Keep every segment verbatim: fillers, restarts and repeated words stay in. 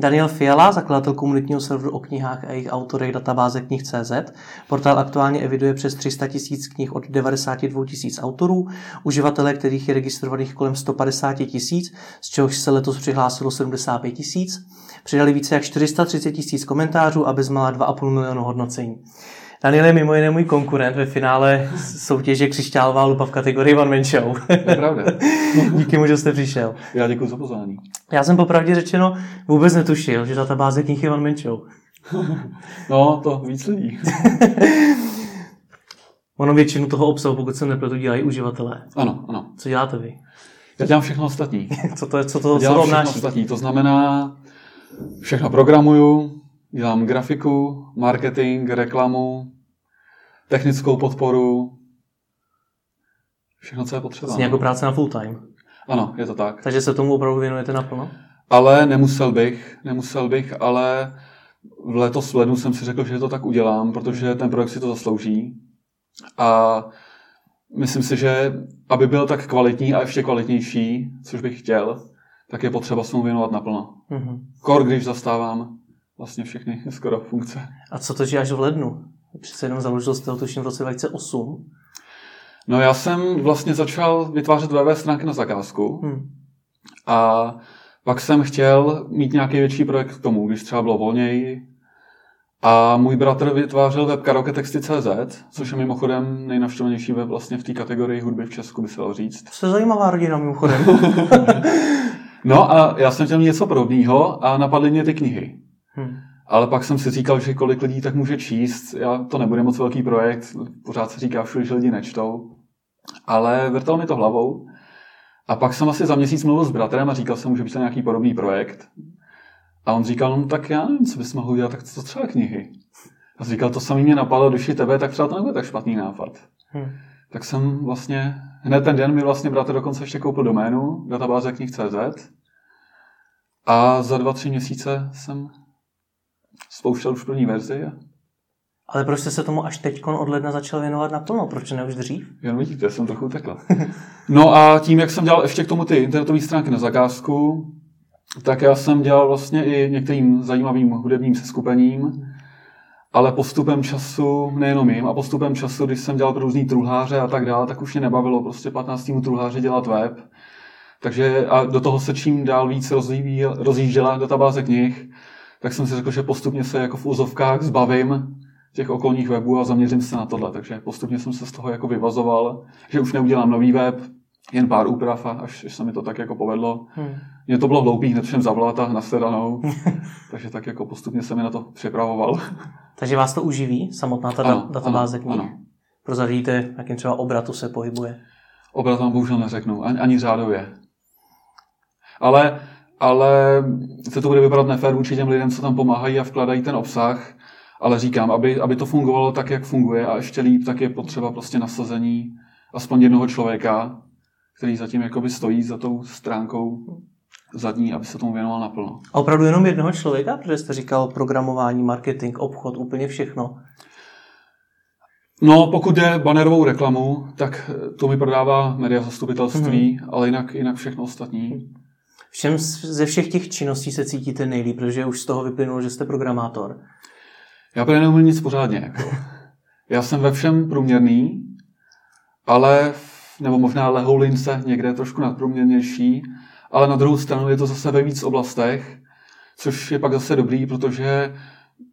Daniel Fiala, zakladatel komunitního serveru o knihách a jejich autorech databáze knih tečka cé zet. Portál aktuálně eviduje přes tři sta tisíc knih od devadesát dva tisíc autorů, uživatelé, kterých je registrovaných kolem sto padesát tisíc, z čehož se letos přihlásilo sedmdesát pět tisíc. Přidali více jak čtyři sta třicet tisíc komentářů a bezmála dva a půl milionu hodnocení. Daniel je mimo jiné můj konkurent ve finále soutěže Křišťálová lupa v kategorii One Man Show. To je pravda. Díky mu, že jste přišel. Já děkuji za pozvání. Já jsem popravdě řečeno vůbec netušil, že databáze knih je One Man Show. No, to víc lidí. Ono většinu toho obsahu, pokud se nepletu, dělají uživatelé. Ano, ano. Co děláte vy? Já dělám všechno ostatní. co to, co to, dělám co to všechno ostatní, to znamená, všechno programuju, dělám grafiku, marketing, reklamu, technickou podporu, všechno, co je potřeba. Jsi jako práce na full time. Ano, je to tak. Takže se tomu opravdu věnujete naplno? Ale nemusel bych, nemusel bych, ale v letos v lednu jsem si řekl, že to tak udělám, protože ten projekt si to zaslouží. A myslím si, že aby byl tak kvalitní a ještě kvalitnější, což bych chtěl, tak je potřeba se mu věnovat naplno. Mm-hmm. Kor, když zastávám vlastně všechny skoro funkce. A co to je až v lednu? Přece jenom založil jste ho tuším v roce dva tisíce osm. No já jsem vlastně začal vytvářet webové stránky na zakázku hmm. a pak jsem chtěl mít nějaký větší projekt k tomu, když třeba bylo volněji. A můj bratr vytvářel webka roketexty tečka cé zet, což je mimochodem nejnavštěvnější web vlastně v té kategorii hudby v Česku, by se dalo říct. To je zajímavá rodina mimochodem. No a já jsem chtěl něco podobného a napadly mě ty knihy. Hmm. Ale pak jsem si říkal, že kolik lidí tak může číst. Já, to nebude moc velký projekt, pořád se říká všude, že lidi nečtou. Ale vrtal mi to hlavou. A pak jsem asi za měsíc mluvil s bratrem a říkal jsem mu, že by to nějaký podobný projekt. A on říkal, no tak já nevím, co bys mohl udělat, tak co třeba knihy. A říkal, to samý mě napadlo, když je tebe, tak třeba to nebude tak špatný nápad. Hmm. Tak jsem vlastně, hned ten den mi vlastně bratr dokonce ještě koupil doménu, databáze knih tečka cé zet. A za dva, tři měsíce jsem spouštěl už první verzi. A... Ale proč jste se tomu až teďkon od ledna začal věnovat naplno? Proč ne už dřív? Jenom vidíte, já jsem trochu utekla. No a tím, jak jsem dělal ještě k tomu ty internetové stránky na zakázku, tak já jsem dělal vlastně i některým zajímavým hudebním seskupením, ale postupem času, nejenom jim, a postupem času, když jsem dělal pro různý truhláře a tak dále, tak už mě nebavilo prostě patnáctému truhláři dělat web. Takže a do toho se čím dál víc rozjížděla databáze knih, tak jsem si řekl, že postupně se jako v úzovkách zbavím těch okolních webů a zaměřím se na tohle. Takže postupně jsem se z toho jako vyvazoval, že už neudělám nový web, jen pár úprav a až, až se mi to tak jako povedlo. Hmm. Mně to bylo hloupý hned všem zavolat a nashledanou, takže tak jako postupně jsem mi na to připravoval. Takže vás to uživí, samotná ta ano, databáze knih? Ano. Prozradíte, jakým třeba obratu se pohybuje? Obrat vám bohužel neřeknu, ani, ani řádově. Ale... Ale se to bude vypadat nefér vůči těm lidem, co tam pomáhají a vkladají ten obsah. Ale říkám, aby, aby to fungovalo tak, jak funguje a ještě líp, tak je potřeba prostě nasazení aspoň jednoho člověka, který zatím jakoby stojí za tou stránkou zadní, aby se tomu věnoval naplno. A opravdu jenom jednoho člověka? Protože jste říkal programování, marketing, obchod, úplně všechno. No, pokud jde banerovou reklamu, tak to mi prodává média zastupitelství, hmm. ale jinak, jinak všechno ostatní. V čem ze všech těch činností se cítíte nejlíp, protože už z toho vyplynulo, že jste programátor? Já právě neumím nic pořádně. Jako. Já jsem ve všem průměrný, ale, nebo možná lehoulince někde trošku nadprůměrnější, ale na druhou stranu je to zase ve víc oblastech, což je pak zase dobrý, protože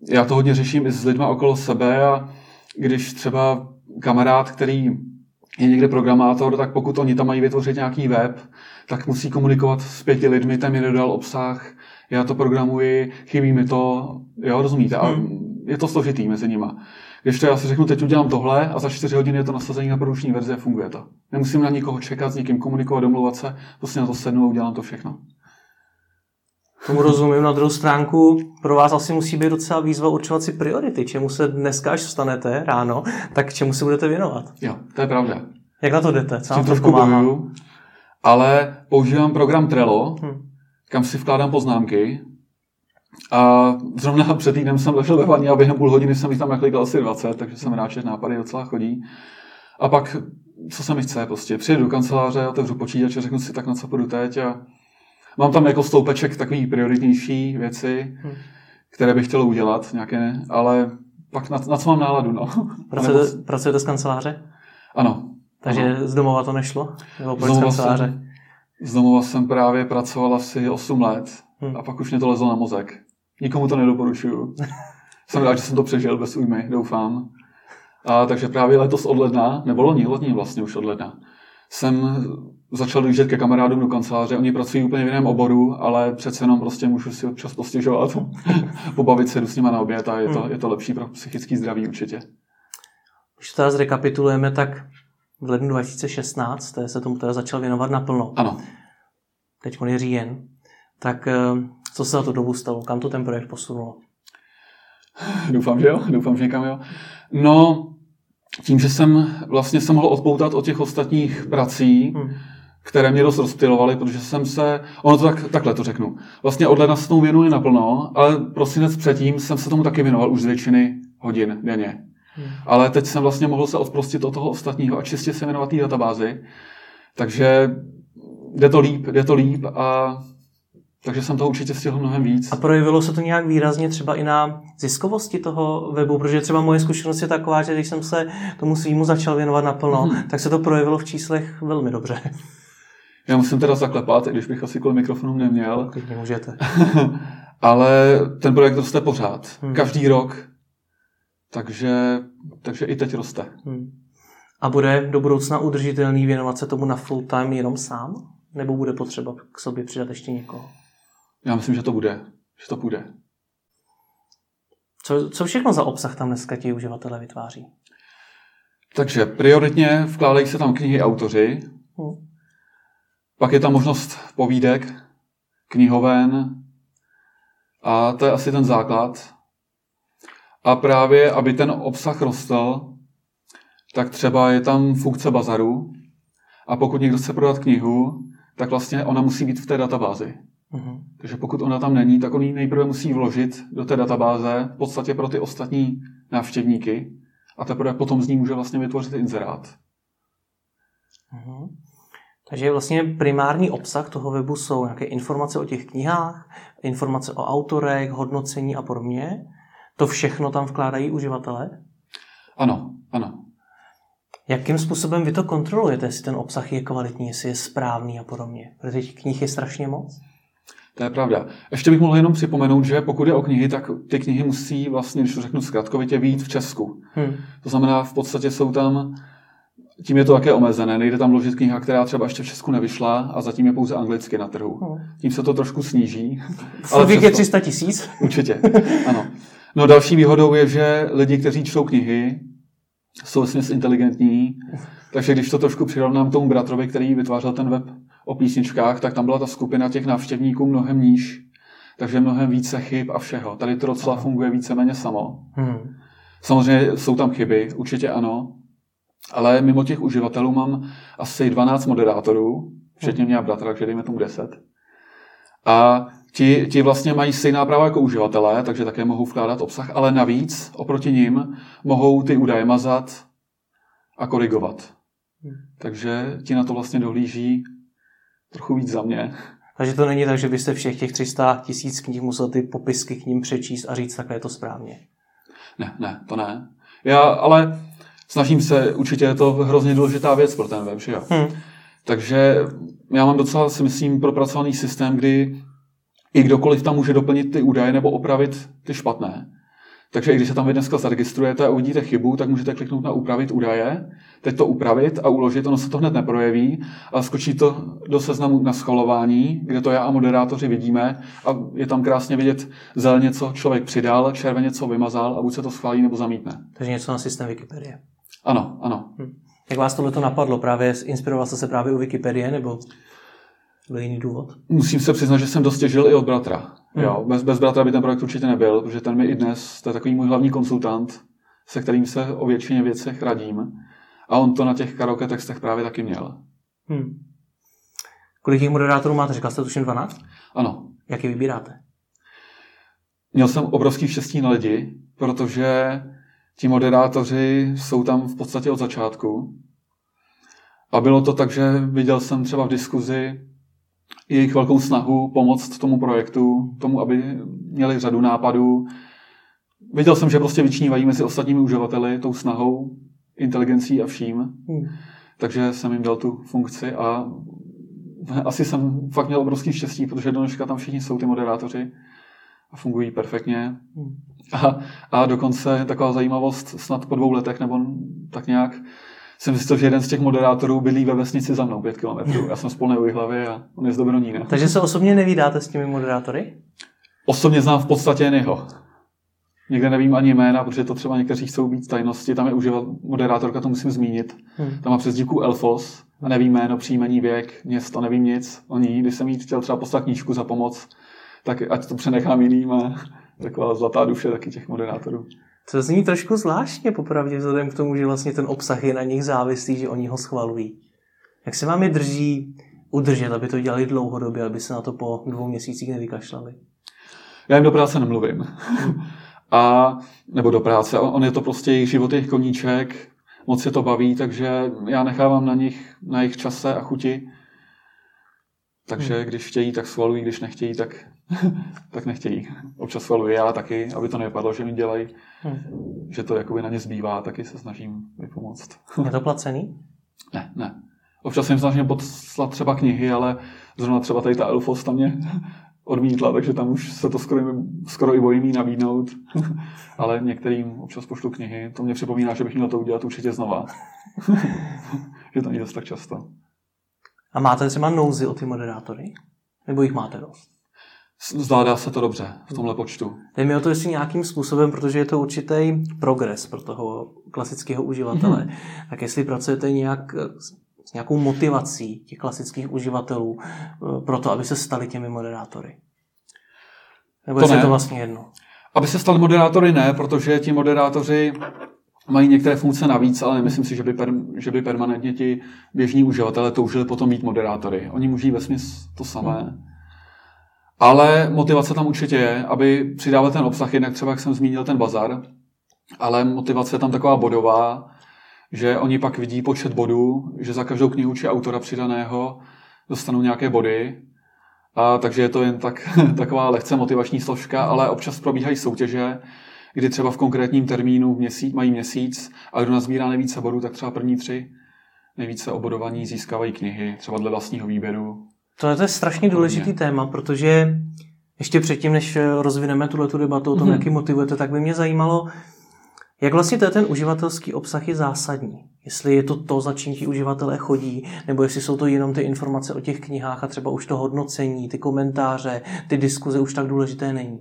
já to hodně řeším i s lidma okolo sebe a když třeba kamarád, který je někde programátor, tak pokud oni tam mají vytvořit nějaký web, tak musí komunikovat s pěti lidmi, ten mi dodal obsah, já to programuji, chybí mi to, jo, rozumíte, a je to složitý mezi nima. Když to já si řeknu, teď udělám tohle a za čtyři hodiny je to nasazení na produkční verzi a funguje to. Nemusím na nikoho čekat, s nikým komunikovat, domluvat se, prostě na to sednu a udělám to všechno. Tomu rozumím. Na druhou stránku pro vás asi musí být docela výzva určovat si priority. Čemu se dneska, až vstanete ráno, tak čemu se budete věnovat? Jo, to je pravda. Jak na to jdete? Co vám to pomáhá? Bojuju, ale používám program Trello, hmm. kam si vkládám poznámky. A zrovna před týdnem jsem ležel ve vaně a během půl hodiny jsem jich tam naklikal asi dvacet, takže jsem rád, že nápady docela chodí. A pak, co se mi chce, prostě přijedu do kanceláře, otevřu počítač a řeknu si tak, na co půjdu teď a Mám tam jako sloupeček takový prioritnější věci, hmm. které bych chtěl udělat nějaké, ale pak na, na co mám náladu, no. Pracujete, pracujete z kanceláře? Ano. Takže ano. Z domova to nešlo? Nebo z kanceláře? Jsem, z domova jsem právě pracoval asi osm let hmm. a pak už mě to lezlo na mozek. Nikomu to nedoporučuju. Jsem rád, že jsem to přežil bez újmy, doufám. A takže právě letos od ledna, nebo loni, loni vlastně už od ledna, jsem začal dojíždět ke kamarádům do kanceláře. Oni pracují úplně v jiném oboru, ale přece jenom prostě můžu si občas postěžovat, pobavit se, jdu s nima na oběd a je to, je to lepší pro psychické zdraví určitě. Už teda zrekapitulujeme, tak v lednu dva tisíce šestnáct, to se tomu teda začal věnovat naplno. Ano. Teď on je říjen. Tak co se za tu dobu stalo? Kam to ten projekt posunulo? Doufám, že jo. Doufám, že někam jo. No, tím, že jsem vlastně se mohl odpoutat od těch ostatních prací, hmm. které mě dost rozptylovaly, protože jsem se, ono to tak, takhle to řeknu, vlastně od ledna se tomu věnuji naplno, ale prosinec předtím jsem se tomu taky věnoval už z většiny hodin denně. Hmm. Ale teď jsem vlastně mohl se odprostit od toho ostatního a čistě se věnovat té databázi, takže jde to líp, jde to líp a... Takže jsem toho určitě stihl mnohem víc. A projevilo se to nějak výrazně třeba i na ziskovosti toho webu, protože třeba moje zkušenost je taková, že když jsem se tomu svýmu začal věnovat naplno, hmm. tak se to projevilo v číslech velmi dobře. Já musím teda zaklepat, i když bych asi kolem mikrofonu neměl. Když nemůžete. Ale ten projekt roste pořád. Hmm. Každý rok. Takže, takže i teď roste. Hmm. A bude do budoucna udržitelný věnovat se tomu na full time jenom sám? Nebo bude potřeba k sobě přidat ještě někoho? Já myslím, že to bude. Že to půjde. Co, co všechno za obsah tam dneska ti uživatelé vytváří? Takže prioritně vkládají se tam knihy autoři. Hmm. Pak je tam možnost povídek, knihoven. A to je asi ten základ. A právě, aby ten obsah rostl, tak třeba je tam funkce bazaru. A pokud někdo chce prodat knihu, tak vlastně ona musí být v té databázi. Uhum. Takže pokud ona tam není, tak on ji nejprve musí vložit do té databáze v podstatě pro ty ostatní návštěvníky a teprve potom z ní může vlastně vytvořit inzerát. Uhum. Takže vlastně primární obsah toho webu jsou nějaké informace o těch knihách, informace o autorech, hodnocení a podobně. To všechno tam vkládají uživatelé? Ano, ano. Jakým způsobem vy to kontrolujete, jestli ten obsah je kvalitní, jestli je správný a podobně? Protože těch knih je strašně moc. To je pravda. Ještě bych mohl jenom připomenout, že pokud je o knihy, tak ty knihy musí vlastně, když to řeknu zkratkovitě, být v Česku. Hmm. To znamená, v podstatě jsou tam, tím je to také omezené, nejde tam vložit kniha, která třeba ještě v Česku nevyšla a zatím je pouze anglicky na trhu. Hmm. Tím se to trošku sníží. Ale je tři sta tisíc? Určitě, ano. No další výhodou je, že lidi, kteří čtou knihy, jsou směs inteligentní, takže když to trošku přirovnám tomu bratrovi, který vytvářel ten web o písničkách, tak tam byla ta skupina těch návštěvníků mnohem níž, takže mnohem více chyb a všeho. Tady to docela funguje víceméně samo. Hmm. Samozřejmě jsou tam chyby, určitě ano, ale mimo těch uživatelů mám asi dvanáct moderátorů, včetně mě a bratra, takže dejme tomu deset. A Ti, ti vlastně mají stejná práva jako uživatelé, takže také mohou vkládat obsah, ale navíc oproti nim mohou ty údaje mazat a korigovat. Takže ti na to vlastně dohlíží trochu víc za mě. Takže to není tak, že byste všech těch tři sta tisíc knih musel ty popisky k ním přečíst a říct, takhle je to správně. Ne, ne, to ne. Já ale snažím se, určitě je to hrozně důležitá věc pro ten web, že jo. Hmm. Takže já mám docela, si myslím, propracovaný systém, kdy i kdokoliv tam může doplnit ty údaje nebo opravit ty špatné. Takže i když se tam vy dneska zaregistrujete a uvidíte chybu, tak můžete kliknout na upravit údaje, teď to upravit a uložit, ono se to hned neprojeví a skočí to do seznamu na schvalování, kde to já a moderátoři vidíme a je tam krásně vidět zeleně, co člověk přidal, červeně, co vymazal a buď se to schválí nebo zamítne. Takže něco na systém Wikipedie. Ano, ano. Hm. Jak vás tohle to napadlo? Právě inspiroval jste se právě u Wikipedie nebo... byl jiný důvod? Musím se přiznat, že jsem dost těžil i od bratra. Hmm. Jo, bez, bez bratra by ten projekt určitě nebyl, protože ten mi i dnes, to je takový můj hlavní konzultant, se kterým se o většině věcech radím. A on to na těch roketextech právě taky měl. Hmm. Kolik těch moderátorů máte? Říkal jste tuším dvanáct? Ano. Jak je vybíráte? Měl jsem obrovský štěstí na lidi, protože ti moderátoři jsou tam v podstatě od začátku. A bylo to tak, že viděl jsem třeba v diskuzi jejich velkou snahu pomoct tomu projektu, tomu, aby měli řadu nápadů. Viděl jsem, že prostě vyčnívají mezi ostatními uživateli tou snahou, inteligencí a vším. Hmm. Takže jsem jim dal tu funkci a asi jsem fakt měl obrovský štěstí, protože do dneška tam všichni jsou ty moderátoři a fungují perfektně. Hmm. A, a dokonce taková zajímavost, snad po dvou letech nebo tak nějak, jsem zjistil, že jeden z těch moderátorů bydlí ve vesnici za mnou pět kilometrů. Já jsem z Polné Újhlavy a on je z Dobronína. Takže se osobně nevídáte s těmi moderátory? Osobně znám v podstatě jen jeho. Někde nevím ani jména, protože to třeba někteří chcou být v tajnosti. Tam je uživat moderátorka, to musím zmínit. Hmm. Tam má přezdívku Elfos a nevím jméno, příjmení, věk, město, nevím nic o ní. Když jsem jí chtěl třeba poslat knížku za pomoc, tak ať to přenechám jiným. A taková zlatá duše taky těch moderátorů. To zní trošku zvláštně, popravdě, vzhledem k tomu, že vlastně ten obsah je na nich závislý, že oni ho schvalují. Jak se vám je drží udržet, aby to dělali dlouhodobě, aby se na to po dvou měsících nevykašlali? Já jim do práce nemluvím. A, nebo do práce. On je to prostě jejich život, jejich koníček, moc je to baví, takže já nechávám na nich, na jejich čase a chuti. Takže hmm. když chtějí, tak schvalují, když nechtějí, tak, tak nechtějí. Občas schvaluji já taky, aby to nevypadlo, že mi dělají, hmm. že to jakoby na ně zbývá, taky se snažím vypomoct. Je to placený? Ne, ne. Občas jim snažím podslat třeba knihy, ale zrovna třeba tady ta Elfos tam mě odmítla, takže tam už se to skoro, skoro i bojím jí nabídnout. Ale některým občas pošlu knihy. To mě připomíná, že bych měl to udělat určitě znova. Že to není dost tak často. A máte třeba nouzy o ty moderátory? Nebo jich máte dost? Zvládá se to dobře v tomhle počtu. Jde mi o to, jestli nějakým způsobem, protože je to určitý progres pro toho klasického uživatele, mm. tak jestli pracujete nějak s nějakou motivací těch klasických uživatelů pro to, aby se stali těmi moderátory. Nebo jestli je to vlastně jedno? Aby se stali moderátory ne, protože ti moderátoři mají některé funkce navíc, ale nemyslím si, že by, per, že by permanentně ti běžní uživatelé toužili potom být moderátory. Oni můžou vesměs to samé. Mm. Ale motivace tam určitě je, aby přidával ten obsah, jednak třeba, jak jsem zmínil, ten bazar, ale motivace je tam taková bodová, že oni pak vidí počet bodů, že za každou knihu či autora přidaného dostanou nějaké body. A takže je to jen tak, taková lehce motivační složka, ale občas probíhají soutěže, kdy třeba v konkrétním termínu v měsíc, mají měsíc a kdo nazbírá nejvíce bodů, tak třeba první tři nejvíce obodovaní získávají knihy, třeba dle vlastního výběru. Tohle je strašně důležitý téma, protože ještě předtím, než rozvineme tuhletu debatu o tom, mm-hmm. jaký motivujete, tak by mě zajímalo, jak vlastně to je ten uživatelský obsah je zásadní. Jestli je to to, za čím ti uživatelé chodí, nebo jestli jsou to jenom ty informace o těch knihách a třeba už to hodnocení, ty komentáře, ty diskuze už tak důležité není.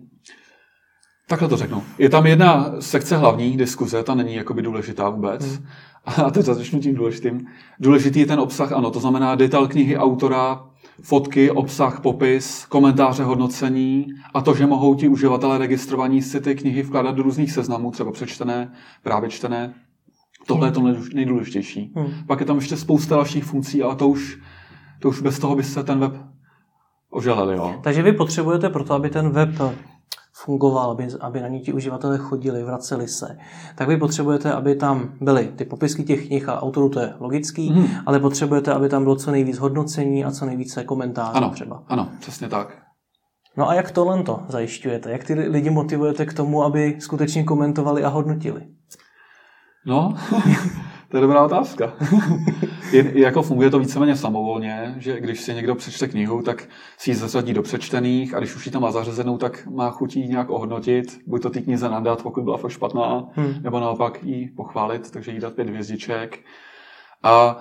Takhle to řeknu. Je tam jedna sekce hlavní diskuze, ta není jakoby důležitá vůbec. Hmm. A teď začnu tím důležitým. Důležitý je ten obsah, ano, to znamená detail knihy, autora, fotky, obsah, popis, komentáře, hodnocení a to, že mohou ti uživatelé registrovaní si ty knihy vkládat do různých seznamů, třeba přečtené, právě čtené. Tohle je to nejdůležitější. Hmm. Pak je tam ještě spousta dalších funkcí, ale to už, to už bez toho by se ten web oželel. Jo. Takže vy potřebujete proto, aby ten web fungoval, aby, aby na ní ti uživatelé chodili, vraceli se. Tak vy potřebujete, aby tam byly ty popisky těch knih a autorů, to je logický, hmm. ale potřebujete, aby tam bylo co nejvíc hodnocení a co nejvíce komentářů ano, třeba. Ano, přesně tak. No a jak tohle to zajišťujete? Jak ty lidi motivujete k tomu, aby skutečně komentovali a hodnotili? No, to je dobrá otázka. je, jako funguje to víceméně samovolně, že když si někdo přečte knihu, tak si ji zařadí do přečtených a když už ji tam má zařazenou, tak má chuť ji nějak ohodnotit, buď to ty knize nadat, pokud byla fakt špatná, hmm. nebo naopak ji pochválit, takže jí dát pět hvězdiček. A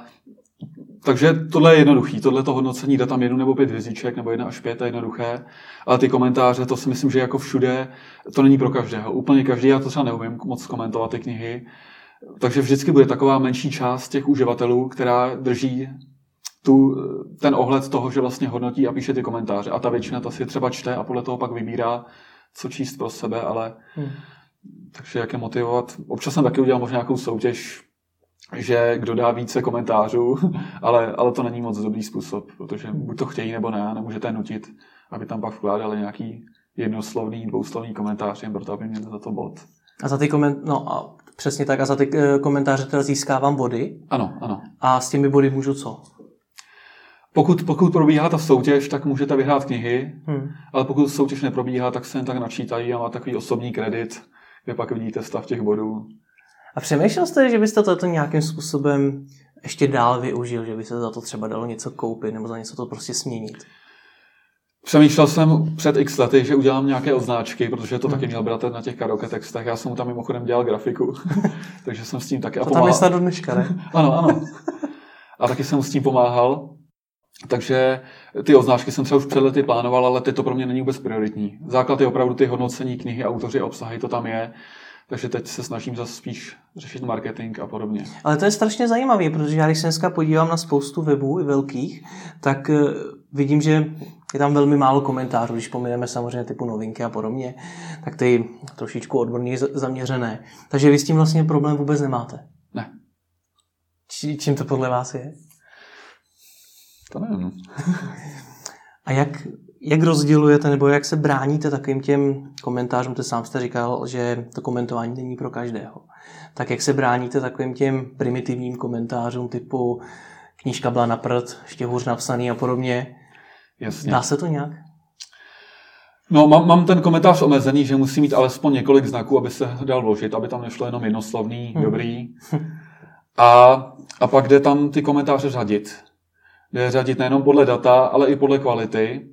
takže tohle je jednoduchý, tohle to hodnocení dá tam jednu nebo pět hvězdiček, nebo jedna až pět je jednoduché, ale ty komentáře, to si myslím, že jako všude, to není pro každého, úplně každý, já to třeba neumím moc komentovat ty knihy. Takže vždycky bude taková menší část těch uživatelů, která drží tu, ten ohled toho, že vlastně hodnotí a píše ty komentáře. A ta většina ta si třeba čte a podle toho pak vybírá, co číst pro sebe, ale hmm. takže jak je motivovat. Občas jsem taky udělal možná nějakou soutěž, že kdo dá více komentářů, ale, ale to není moc dobrý způsob, protože buď to chtějí nebo ne, nemůžete nutit, aby tam pak vkládali nějaký jednoslovný, dvouslovný komentář, jen proto, aby měli za to bod. A za ty komentáře, no a přesně tak, a za ty komentáře teda získávám body. Ano, ano. A s těmi body můžu co? Pokud, pokud probíhá ta soutěž, tak můžete vyhrát knihy, hmm. ale pokud soutěž neprobíhá, tak se jen tak načítají a má takový osobní kredit, kde pak vidíte stav těch bodů. A přemýšlel jste, že byste toto nějakým způsobem ještě dál využil, že by se za to třeba dalo něco koupit nebo za něco to prostě změnit? Přemýšlel jsem před x lety, že udělám nějaké odznáčky, protože to hmm. taky měl bratr na těch roketextech. Já jsem mu tam mimochodem dělal grafiku, takže jsem s tím taky... To pomáhal. Tam je snad do dneška, ne? Ano, ano. A taky jsem s tím pomáhal. Takže ty odznáčky jsem třeba už před lety plánoval, ale teď to pro mě není vůbec prioritní. Základ je opravdu ty hodnocení knihy, autoři, obsahy, to tam je. Takže teď se snažím zase spíš řešit marketing a podobně. Ale to je strašně zajímavé, protože já když se dneska podívám na spoustu webů, i velkých, tak vidím, že je tam velmi málo komentářů, když pomineme samozřejmě typu novinky a podobně, tak ty trošičku odborně zaměřené. Takže vy s tím vlastně problém vůbec nemáte? Ne. Či, čím to podle vás je? To nevím. A jak, jak rozdělujete, nebo jak se bráníte takovým těm komentářům, ty sám jste říkal, že to komentování není pro každého. Tak jak se bráníte takovým těm primitivním komentářům typu knížka byla na prd, ještě hůř napsaný a podobně? Jasně. Dá se to nějak? No, mám, mám ten komentář omezený, že musí mít alespoň několik znaků, aby se dal vložit, aby tam nešlo jenom jednoslovný, hmm. dobrý. A, a pak jde tam ty komentáře řadit. Jde řadit nejenom podle data, ale i podle kvality.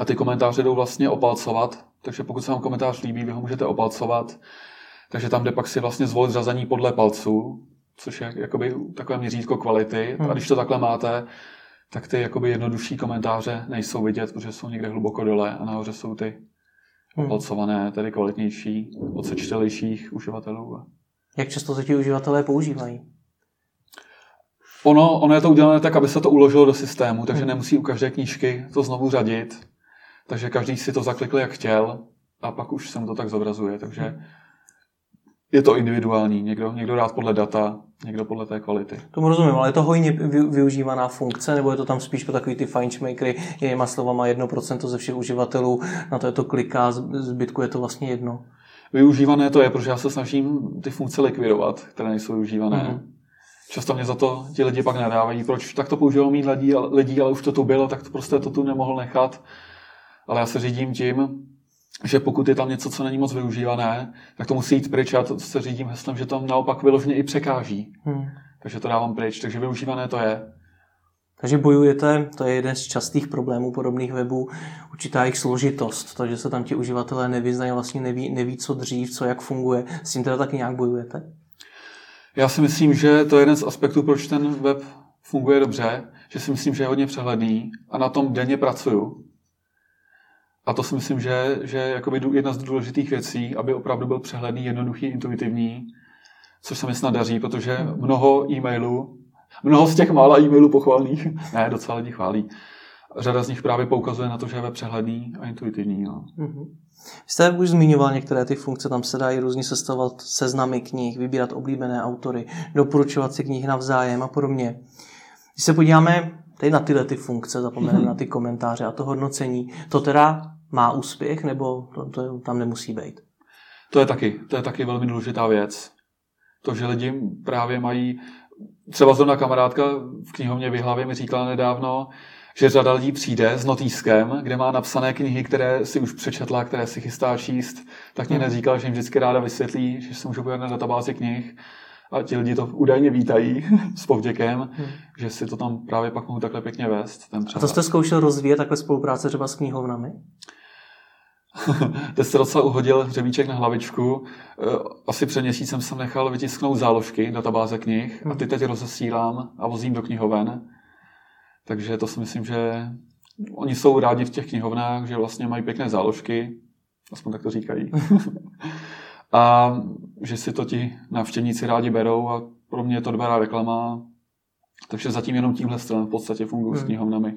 A ty komentáře jdou vlastně opalcovat. Takže pokud se vám komentář líbí, vy ho můžete opalcovat. Takže tam jde pak si vlastně zvolit řazení podle palců, což je jakoby takové měřítko kvality. Hmm. A když to takhle máte, tak ty jakoby jednodušší komentáře nejsou vidět, protože jsou někde hluboko dole a nahoře jsou ty opalcované, tedy kvalitnější, od sečitelejších uživatelů. Jak často se ti uživatelé používají? Ono, ono je to udělané tak, aby se to uložilo do systému, takže nemusí u každé knížky to znovu řadit. Takže každý si to zaklikl, jak chtěl, a pak už se mu to tak zobrazuje. Takže je to individuální. Někdo, někdo rád podle data, někdo podle té kvality. Tomu rozumím, ale je to hojně využívaná funkce, nebo je to tam spíš pro takový ty fajnšmejkry, jinýma slovama jedno procento ze všech uživatelů, na to je to kliká, zbytku je to vlastně jedno. Využívané to je, protože já se snažím ty funkce likvidovat, které nejsou využívané. Mm-hmm. Často mě za to ti lidi pak nadávají, proč tak to používalo mít lidí, ale už to tu bylo, tak to prostě to tu nemohl nechat. Ale já se řídím tím, že pokud je tam něco, co není moc využívané, tak to musí jít pryč, a to se řídím heslem, že tam naopak vyloženě i překáží. Hmm. Takže to dávám pryč, takže využívané to je. Takže bojujete, to je jeden z častých problémů podobných webů, určitá jejich složitost, takže se tam ti uživatelé nevyznají, vlastně neví, neví co dřív, co jak funguje, s tím teda taky nějak bojujete? Já si myslím, že to je jeden z aspektů, proč ten web funguje dobře, že si myslím, že je hodně přehledný a na tom denně pracuju. A to si myslím, že, že je jedna z důležitých věcí, aby opravdu byl přehledný, jednoduchý, intuitivní, což se mi snad daří, protože mnoho e-mailů, mnoho z těch mála e-mailů pochválných, ne, docela lidi chválí, řada z nich právě poukazuje na to, že je web přehledný a intuitivní. No. Mm-hmm. Vy jste už zmiňoval některé ty funkce, tam se dají různě sestavovat seznamy knih, vybírat oblíbené autory, doporučovat si knihy navzájem a podobně. Když se podíváme tady na tyhle ty funkce, zapomeneme mm-hmm. na ty komentáře a to hodnocení, to teda má úspěch, nebo to, to tam nemusí být? To je taky, to je taky velmi důležitá věc. To, že lidi právě mají, třeba zrovna kamarádka v knihovně v hlavě mi říkala nedávno, že řada lidí přijde s notýskem, kde má napsané knihy, které si už přečetla, které si chystá číst, tak mě neříkal, že jim vždycky ráda vysvětlí, že se můžou podívat na databázi knih, a ti lidi to údajně vítají s povděkem, hmm. že si to tam právě pak mohou takhle pěkně vést. Ten a to jste zkoušel rozvíjet takhle spolupráce třeba s knihovnami? Teď se docela uhodil hřebíček na hlavičku. Asi před měsícem jsem nechal vytisknout záložky databáze knih hmm. a ty teď rozesílám a vozím do knihoven. Takže to si myslím, že oni jsou rádi v těch knihovnách, že vlastně mají pěkné záložky, aspoň tak to říkají. A že si to ti návštěvníci rádi berou a pro mě je to dobrá reklama. Takže zatím jenom tímhle stylem v podstatě funguji hmm. s knihovnami.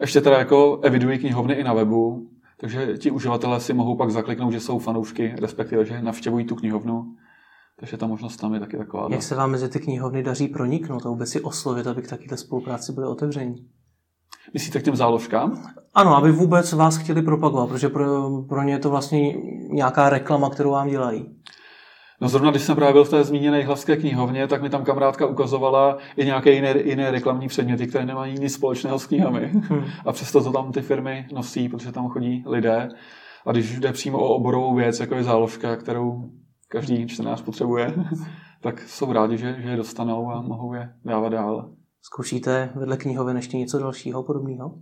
Ještě teda jako eviduji knihovny i na webu, takže ti uživatelé si mohou pak zakliknout, že jsou fanoušky, respektive, že navštěvují tu knihovnu. Takže ta možnost tam je taky taková. Jak se vám mezi ty knihovny daří proniknout a vůbec si oslovit, aby k takové spolupráci byly otevření? Myslíte k těm záložkám? Ano, aby vůbec vás chtěli propagovat, protože pro, pro ně je to vlastně nějaká reklama, kterou vám dělají. No zrovna, když jsem právě byl v té zmíněné hlavské knihovně, tak mi tam kamarádka ukazovala i nějaké jiné, jiné reklamní předměty, které nemají nic společného s knihami. Hmm. A přesto to tam ty firmy nosí, protože tam chodí lidé. A když jde přímo o oborovou věc, jako je záložka, kterou každý čtenář potřebuje, tak jsou rádi, že, že je dostanou a mohou je dávat dál. Zkoušíte vedle knihoven ještě něco dalšího podobného?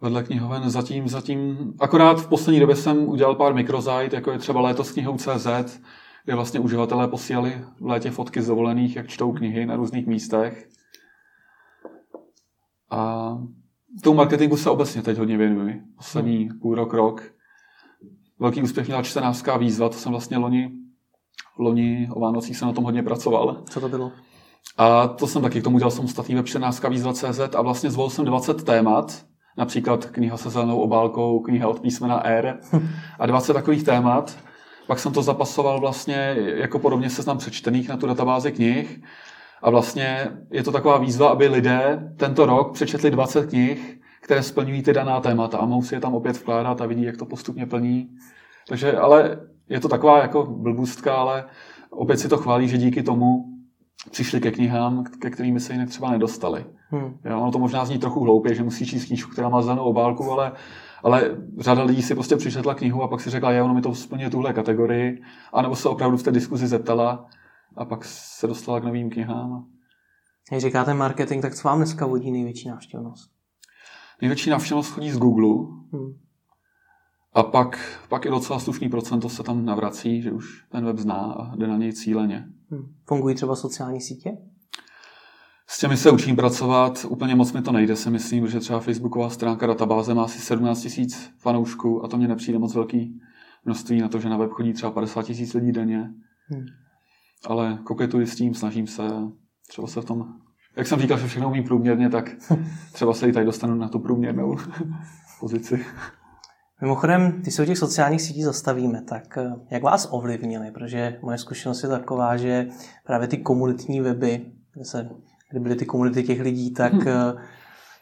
Vedle knihoven zatím, zatím, akorát v poslední době jsem udělal pár mikrozajít, jako je třeba letos knihou tečka cé zet, kde vlastně uživatelé posílali v létě fotky z dovolených, jak čtou knihy na různých místech. A tomu marketingu se obecně teď hodně věnuji. Poslední půl rok, rok. Velký úspěch měla čtenářská výzva, to jsem vlastně loni, loni o Vánocích jsem na tom hodně pracoval. Co to bylo? A to jsem taky k tomu dělal samostatný web čtenářská výzva tečka cé zet a vlastně zvolil jsem dvacet témat, například kniha se zelenou obálkou, kniha od písmena R a dvacet takových témat. Pak jsem to zapasoval vlastně jako podobně seznam přečtených na tu databázi knih a vlastně je to taková výzva, aby lidé tento rok přečetli dvacet knih, které splňují ty daná témata a mohou si je tam opět vkládat a vidí, jak to postupně plní. Takže ale je to taková jako blbůstka, ale opět si to chválí, že díky tomu přišli ke knihám, ke kterými se jinak třeba nedostali. Hmm. Jo, ono to možná zní trochu hloupě, že musí číst knížku, která má zelenou obálku, ale, ale řada lidí si prostě přečetla knihu a pak si řekla, jo, ono mi to splňuje tuhle kategorii, anebo se opravdu v té diskuzi zeptala a pak se dostala k novým knihám. Když říkáte marketing, tak co vám dneska vodí největší návštěvnost? Největší návštěvnost chodí z Google hmm. a pak, pak i docela slušný procento se tam navrací, že už ten web zná a jde na něj cíleně. Hmm. Fungují třeba sociální sítě? S těmi se učím pracovat, úplně moc mi to nejde, si myslím, že třeba facebooková stránka databáze má asi sedmnáct tisíc fanoušků a to mě nepřijde moc velký množství na to, že na web chodí třeba padesát tisíc lidí denně. Hmm. Ale koketuji s tím, snažím se, třeba se v tom, jak jsem říkal, že všechno umím průměrně, tak třeba se i tady dostanu na tu průměrnou pozici. Mimochodem, ty se u těch sociálních sítí zastavíme, tak jak vás ovlivnily? Protože moje zkušenost je taková, že právě ty komunitní weby, kde se kdy byly ty komunity těch lidí, tak hmm.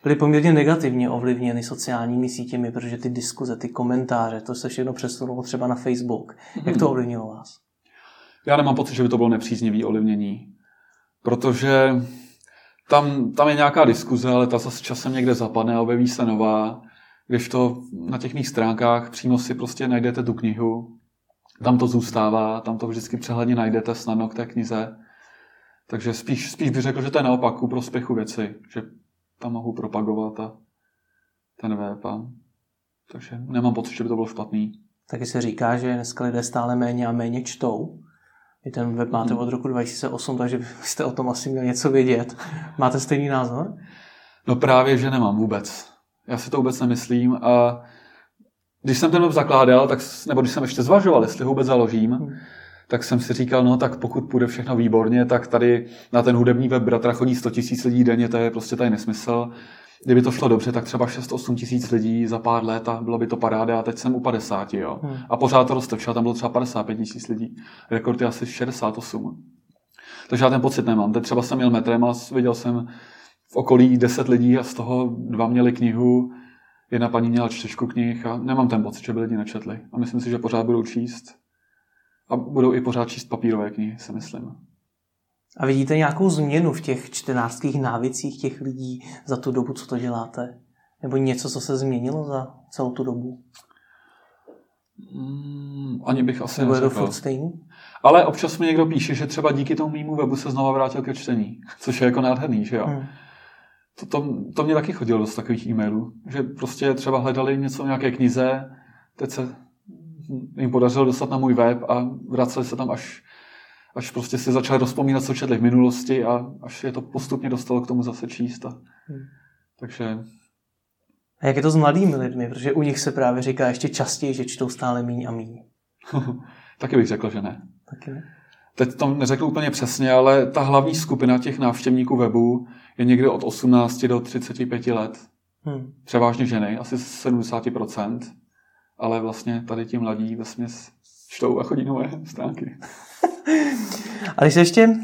byly poměrně negativně ovlivněny sociálními sítěmi, protože ty diskuze, ty komentáře, to se všechno přesunulo třeba na Facebook. Hmm. Jak to ovlivnilo vás? Já nemám pocit, že by to bylo nepříznivý ovlivnění, protože tam, tam je nějaká diskuze, ale ta zase časem někde zapadne a objeví se nová, kdežto na těch mých stránkách přímo si prostě najdete tu knihu, tam to zůstává, tam to vždycky přehledně najdete snadno k té knize. Takže spíš, spíš bych řekl, že to je naopak ku prospěchu věci, že tam mohu propagovat a ten web. A... Takže nemám pocit, že by to bylo špatný. Taky se říká, že dneska lidé stále méně a méně čtou. Vy ten web máte hmm. od roku dva tisíce osm, takže jste o tom asi měl něco vědět. Máte stejný názor? No právě, že nemám vůbec. Já si to vůbec nemyslím a když jsem ten web zakládal, tak, nebo když jsem ještě zvažoval, jestli ho vůbec založím, hmm. tak jsem si říkal, no tak pokud půjde všechno výborně, tak tady na ten hudební web bratra chodí sto tisíc lidí denně, to je prostě tady nesmysl. Kdyby to šlo dobře, tak třeba šest osm tisíc lidí za pár let a bylo by to paráda a teď jsem u padesáti, jo. Hmm. A pořád to roste, včera tam bylo třeba padesát pět tisíc lidí, rekord je asi šedesát osm. Takže já ten pocit nemám. Teď třeba jsem jel metrem a viděl jsem v okolí deset lidí a z toho dva měli knihu, jedna paní měla čtečku knih a nemám ten pocit, že by lidi nečetli. A myslím si, že pořád budou číst. A budou i pořád číst papírové knihy, se myslím. A vidíte nějakou změnu v těch čtenářských návycích těch lidí za tu dobu, co to děláte? Nebo něco, co se změnilo za celou tu dobu? Mm, ani bych asi neřekl. Nebo je to furt stejný? Ale občas mi někdo píše, že třeba díky tomu mému webu se znova vrátil ke čtení. Což je jako nádherný, že jo? Mm. To, to, to mě taky chodilo dost takových e-mailů. Že prostě třeba hledali něco v nějaké knize, teď se jim podařilo dostat na můj web a vraceli se tam, až, až prostě si začali rozpomínat, co četli v minulosti a až je to postupně dostalo k tomu zase číst. A... Hmm. Takže... A jak je to s mladými lidmi? Protože u nich se právě říká ještě častěji, že čtou stále míň a míň. Taky bych řekl, že ne. Taky ne. Teď to neřekl úplně přesně, ale ta hlavní skupina těch návštěvníků webu je někde od osmnácti do třiceti pěti let. Hmm. Převážně ženy, asi sedmdesát procent. Ale vlastně tady ti mladí vesměs čtou a chodí nové stránky. A když se ještě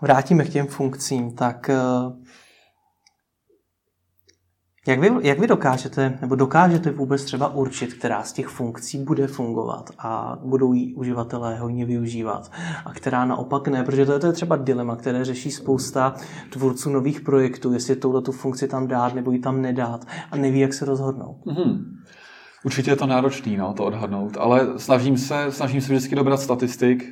vrátíme k těm funkcím, tak Jak vy, jak vy dokážete, nebo dokážete vůbec třeba určit, která z těch funkcí bude fungovat a budou ji uživatelé hodně využívat a která naopak ne, protože to je třeba dilema, které řeší spousta tvůrců nových projektů, jestli touhletu funkci tam dát nebo ji tam nedát a neví, jak se rozhodnout. Mm-hmm. Určitě je to náročný, no, to odhadnout, ale snažím se, snažím se vždycky dobrat statistik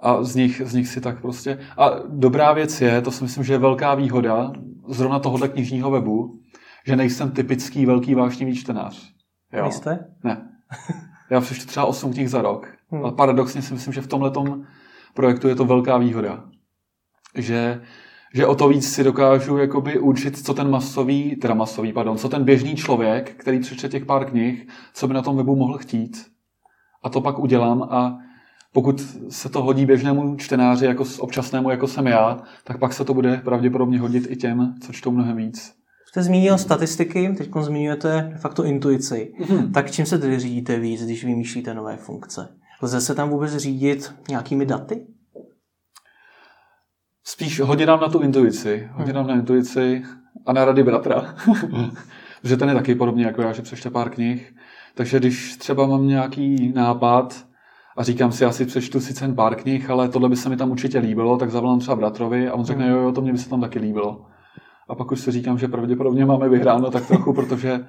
a z nich, z nich si tak prostě... A dobrá věc je, to si myslím, že je velká výhoda zrovna tohohle knižního webu, že nejsem typický velký vášnivý čtenář. Jo. Nejste? Ne. Já přečtu třeba osm knih za rok. Hmm. Ale paradoxně si myslím, že v tomhletom projektu je to velká výhoda. Že, že o to víc si dokážu jakoby určit, co ten masový, teda masový, pardon, co ten běžný člověk, který přečte těch pár knih, co by na tom webu mohl chtít. A to pak udělám a pokud se to hodí běžnému čtenáři, jako občasnému, jako jsem já, tak pak se to bude pravděpodobně hodit i těm, co čtou mnohem víc. Jste zmínil statistiky, teď zmiňujete de facto intuici. Mm-hmm. Tak čím se tedy řídíte víc, když vymýšlíte nové funkce? Lze se tam vůbec řídit nějakými daty? Spíš hodně dám na tu intuici. Hodně dám na intuici a na rady bratra. Protože ten je taky podobně jako já, že přečte pár knih. Takže když třeba mám nějaký nápad a říkám si, já si přečtu sice jen pár knih, ale tohle by se mi tam určitě líbilo, tak zavolám třeba bratrovi a on řekne, jo, jo, to mě by se tam taky líbilo. A pak už si říkám, že pravděpodobně máme vyhráno tak trochu, protože,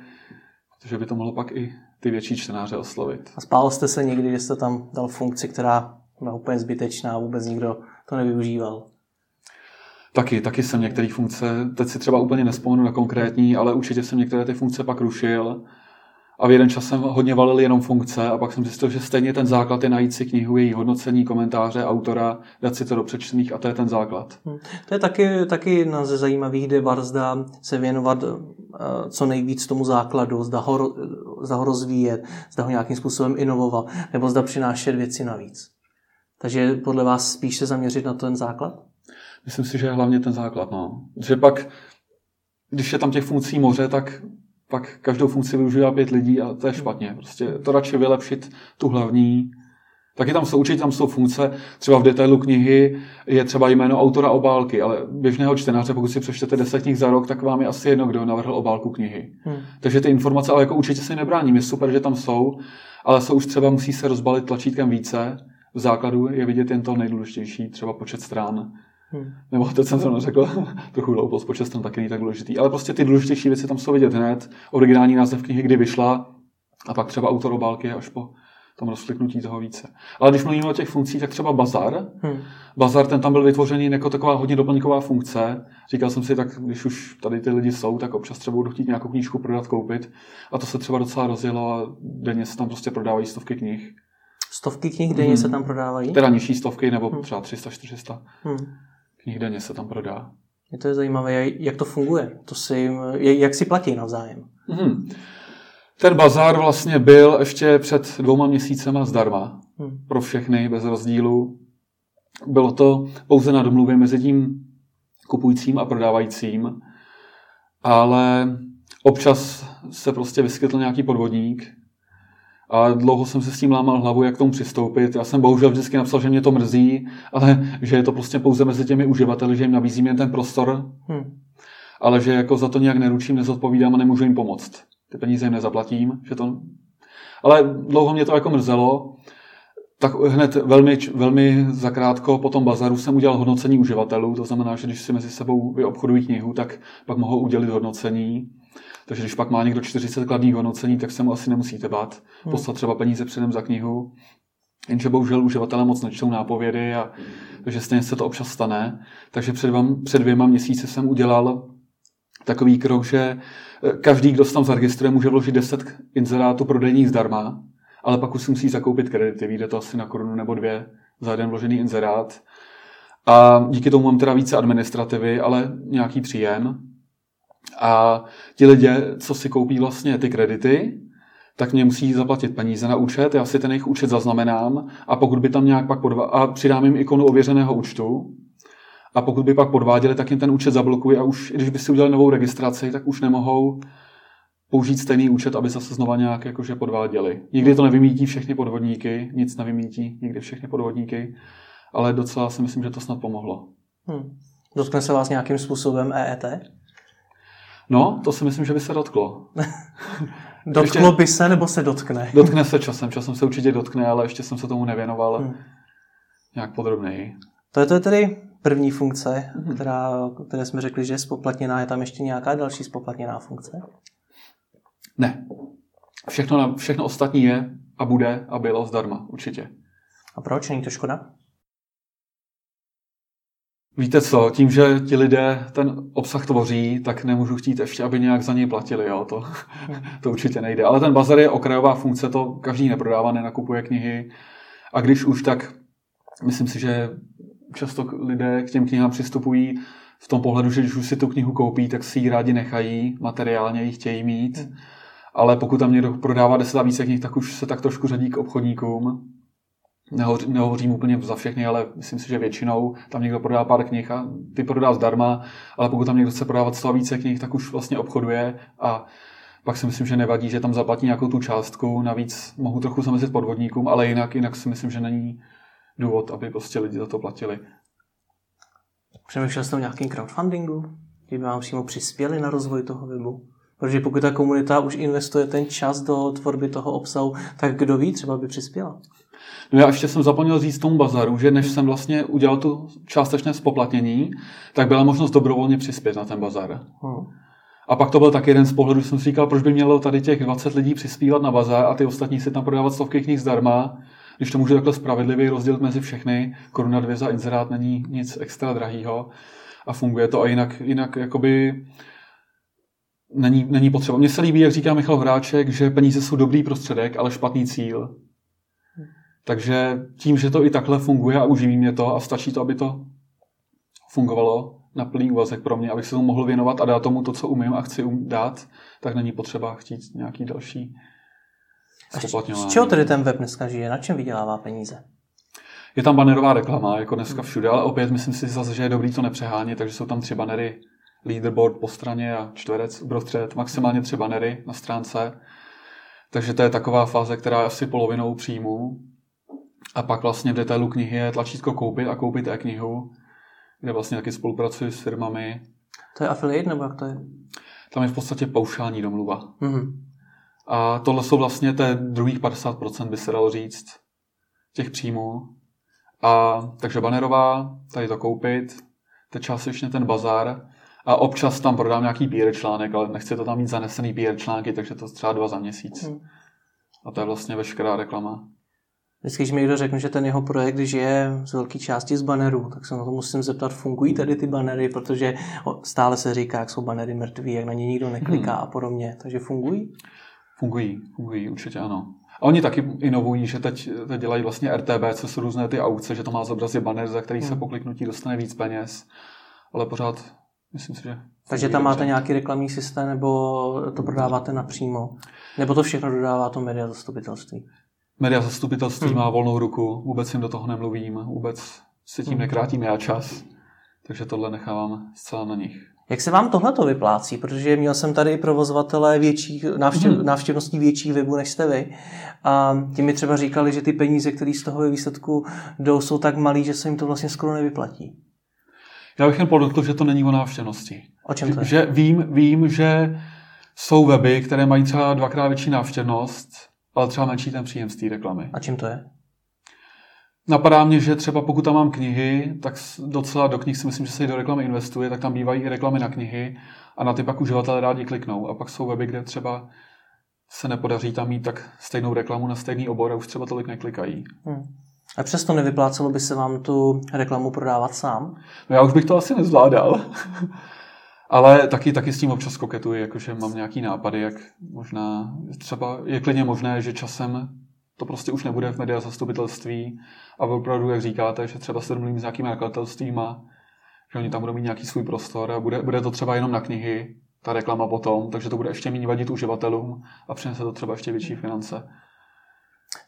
protože by to mohlo pak i ty větší čtenáře oslovit. A spál jste se někdy, že jste tam dal funkci, která byla úplně zbytečná a vůbec nikdo to nevyužíval? Taky, taky jsem některé funkce, teď si třeba úplně nespomenu na konkrétní, ale určitě jsem některé ty funkce pak rušil a v jeden čas jsem hodně valil jenom funkce a pak jsem zjistil, že stejně ten základ je najít si knihu, její hodnocení, komentáře, autora, dát si to do přečtených a to je ten základ. Hmm. To je taky, taky jedna ze zajímavých debat, zda se věnovat uh, co nejvíc tomu základu, zda ho, zda ho rozvíjet, zda ho nějakým způsobem inovovat, nebo zda přinášet věci navíc. Takže podle vás spíš se zaměřit na ten základ? Myslím si, že je hlavně ten základ. No. Že pak, když je tam těch funkcí moře, tak pak každou funkci využívá pět lidí a to je špatně. Prostě to radši vylepšit tu hlavní. Taky tam jsou, určitě tam jsou funkce, třeba v detailu knihy je třeba jméno autora obálky, ale běžného čtenáře, pokud si přečtete deset knih za rok, tak vám je asi jedno, kdo navrhl obálku knihy. Hmm. Takže ty informace, ale jako určitě se nebráním, je super, že tam jsou, ale jsou už třeba, musí se rozbalit tlačítkem více. V základu je vidět jen to nejdůležitější, třeba počet stran. Hmm. Nebo teď jsem se řekl, trochu hloupost, počet tam taky není tak důležitý, ale prostě ty důležitější věci tam jsou vidět hned, originální název knihy, kdy vyšla a pak třeba autor obálky až po tom rozkliknutí toho více. Ale když mluvíme o těch funkcích, tak třeba bazar. Hmm. Bazar, ten tam byl vytvořený jako taková hodně doplňková funkce. Říkal jsem si, tak když už tady ty lidi jsou, tak občas třeba budou chtít nějakou knížku prodat, koupit a to se třeba docela rozjelo a denně se tam prostě prodávají stovky knih. Stovky knih denně hmm. se tam prodávají? Teda nižší stovky nebo hmm. třeba tři sta, čtyři sta. Hmm. Nikde se tam prodá. Je to zajímavé, jak to funguje. To si, jak si platí navzájem. Hmm. Ten bazár vlastně byl ještě před dvouma měsícema zdarma. Hmm. Pro všechny, bez rozdílu. Bylo to pouze na domluvě mezi tím kupujícím a prodávajícím. Ale občas se prostě vyskytl nějaký podvodník. A dlouho jsem se s tím lámal hlavu, jak k tomu přistoupit. Já jsem bohužel vždycky napsal, že mě to mrzí, ale že je to prostě pouze mezi těmi uživateli, že jim nabízím jen ten prostor, hmm. ale že jako za to nějak neručím, nezodpovídám a nemůžu jim pomoct. Ty peníze jim nezaplatím. Že to... Ale dlouho mě to jako mrzelo. Tak hned velmi, velmi zakrátko po tom bazaru jsem udělal hodnocení uživatelů. To znamená, že když si mezi sebou vyobchodují knihu, tak pak mohou udělit hodnocení. Takže když pak má někdo čtyřicet kladných hodnocení, tak se mu asi nemusíte bát. Poslat třeba peníze předem za knihu. Jenže bohužel uživatelé moc nečtou nápovědy, a, takže stejně se to občas stane. Takže před, vám, před dvěma měsíci jsem udělal takový krok, že každý, kdo se tam zaregistruje, může vložit deset inzerátů prodejních zdarma, ale pak už si musí zakoupit kredity. Vyjde to asi na korunu nebo dvě za jeden vložený inzerát. A díky tomu mám teda více administrativy, ale nějaký příjem. A ti lidé, co si koupí vlastně ty kredity, tak mě musí zaplatit peníze na účet, já si ten jejich účet zaznamenám a pokud by tam nějak pak podva- a přidám jim ikonu ověřeného účtu a pokud by pak podváděli, tak jim ten účet zablokuji a už, když by si udělali novou registraci, tak už nemohou použít stejný účet, aby zase znova nějak jakože podváděli. Nikdy to nevymítí všechny podvodníky, nic nevymítí, nikdy všechny podvodníky, ale docela si myslím, že to snad pomohlo. Hmm. Dotkne se vás nějakým způsobem E E T? No, to si myslím, že by se dotklo. Dotklo ještě... by se, nebo se dotkne? Dotkne se časem, časem se určitě dotkne, ale ještě jsem se tomu nevěnoval hmm. nějak podrobněji. To je, to je tedy první funkce, hmm. která, které jsme řekli, že je spoplatněná. Je tam ještě nějaká další spoplatněná funkce? Ne. Všechno, všechno ostatní je a bude a bylo zdarma, určitě. A proč? Není to škoda? Víte co, tím, že ti lidé ten obsah tvoří, tak nemůžu chtít ještě, aby nějak za něj platili, jo? To, to určitě nejde. Ale ten bazar je okrajová funkce, to každý neprodává, nenakupuje knihy. A když už, tak myslím si, že často lidé k těm knihám přistupují v tom pohledu, že když už si tu knihu koupí, tak si ji rádi nechají, materiálně ji chtějí mít. Ale pokud tam někdo prodává deset a více knih, tak už se tak trošku řadí k obchodníkům. Nehořím, nehořím úplně za všechny, ale myslím si, že většinou tam někdo prodá pár knih a ty prodá zdarma, ale pokud tam někdo chce prodávat sto a více knih, tak už vlastně obchoduje a pak si myslím, že nevadí, že tam zaplatí nějakou tu částku, navíc mohu trochu zamezit podvodníkům, ale jinak, jinak si myslím, že není důvod, aby prostě lidi za to platili. Přemýšlel jste o nějakém crowdfundingu, kdyby vám přímo přispěli na rozvoj toho webu? Protože pokud ta komunita už investuje ten čas do tvorby toho obsahu, tak kdo ví, třeba by přispěla. No já ještě jsem zapomněl říct tomu bazaru, že než jsem vlastně udělal tu částečné spoplatnění, tak byla možnost dobrovolně přispět na ten bazar. Hmm. A pak to byl tak jeden z pohledů, jsem si říkal, proč by mělo tady těch dvacet lidí přispívat na bazar a ty ostatní si tam prodávat stovky knih zdarma, když to můžu takhle spravedlivě rozdělit mezi všechny. Koruna dvě za inzerát není nic extra drahýho a funguje to a jinak, jinak jakoby... Není, není potřeba. Mně se líbí, jak říká Michal Hráček, že peníze jsou dobrý prostředek, ale špatný cíl. Takže tím, že to i takhle funguje a uživí mě to a stačí to, aby to fungovalo na plný úvazek pro mě, abych se tomu mohl věnovat a dát tomu to, co umím a chci dát, tak není potřeba chtít nějaký další spoplatňování. Z čeho tedy ten web dneska žije? Na čem vydělává peníze? Je tam banerová reklama, jako dneska všude, ale opět myslím si zase, že je dobrý to nepřehánět, takže jsou tam tři banery. Leaderboard po straně a čtverec uprostřed, maximálně tři banery na stránce. Takže to je taková fáze, která je asi polovinou příjmu. A pak vlastně v detailu knihy je tlačítko koupit a koupit e-knihu, kde vlastně taky spolupracuji s firmami. To je affiliate nebo jak to je? Tam je v podstatě paušální domluva. Mm-hmm. A tohle jsou vlastně té druhých padesát procent by se dalo říct těch příjmů. A takže banerová, tady to koupit, to je částečně ten bazar. A občas tam prodám nějaký pé er článek, ale nechci to tam mít zanesený pé er články, takže to třeba dva za měsíc. Hmm. A to je vlastně veškerá reklama. Vždycky, když mi někdo řekne, že ten jeho projekt žije z velké části z banerů, tak se na to musím zeptat, fungují tady ty banery, protože stále se říká, jak jsou banery mrtví, jak na ně nikdo nekliká hmm. a podobně. Takže fungují? Fungují, fungují, určitě ano. A oni taky inovují, že teď, teď dělají vlastně er té bé, co jsou různé ty aukce, že to má zobrazit baner, za který hmm. se po kliknutí dostane víc peněz, ale pořád. Myslím si, že takže tam máte dobře. Nějaký reklamní systém, nebo to prodáváte napřímo? Nebo to všechno dodává to média zastupitelství? Média zastupitelství hmm. má volnou ruku, vůbec jim do toho nemluvím, vůbec si tím nekrátím já čas, takže tohle nechávám zcela na nich. Jak se vám tohle to vyplácí? Protože měl jsem tady i provozovatele větších, návštěv, hmm. návštěvností větších webů než jste vy. A ti mi třeba říkali, že ty peníze, které z toho výsledku jdou, jsou tak malý, že se jim to vlastně skoro nevyplatí. Já bych jen podotkl, že to není o návštěvnosti. O čem to je? Že vím, vím, že jsou weby, které mají třeba dvakrát větší návštěvnost, ale třeba menší ten příjem z té reklamy. A čím to je? Napadá mě, že třeba pokud tam mám knihy, tak docela do knih si myslím, že se i do reklamy investuje, tak tam bývají i reklamy na knihy a na ty pak uživatelé rádi kliknou. A pak jsou weby, kde třeba se nepodaří tam mít tak stejnou reklamu na stejný obor a už třeba tolik neklikají. Hmm. A přesto nevyplácelo by se vám tu reklamu prodávat sám? No já už bych to asi nezvládal. Ale taky, taky s tím občas koketuji, jakože mám nějaký nápady, jak možná, třeba je klidně možné, že časem to prostě už nebude v média zastupitelství a opravdu, jak říkáte, že třeba se domluvím s nějakým nakladatelstvím a že oni tam budou mít nějaký svůj prostor a bude, bude to třeba jenom na knihy, ta reklama potom, takže to bude ještě méně vadit uživatelům a přinese to třeba ještě větší finance.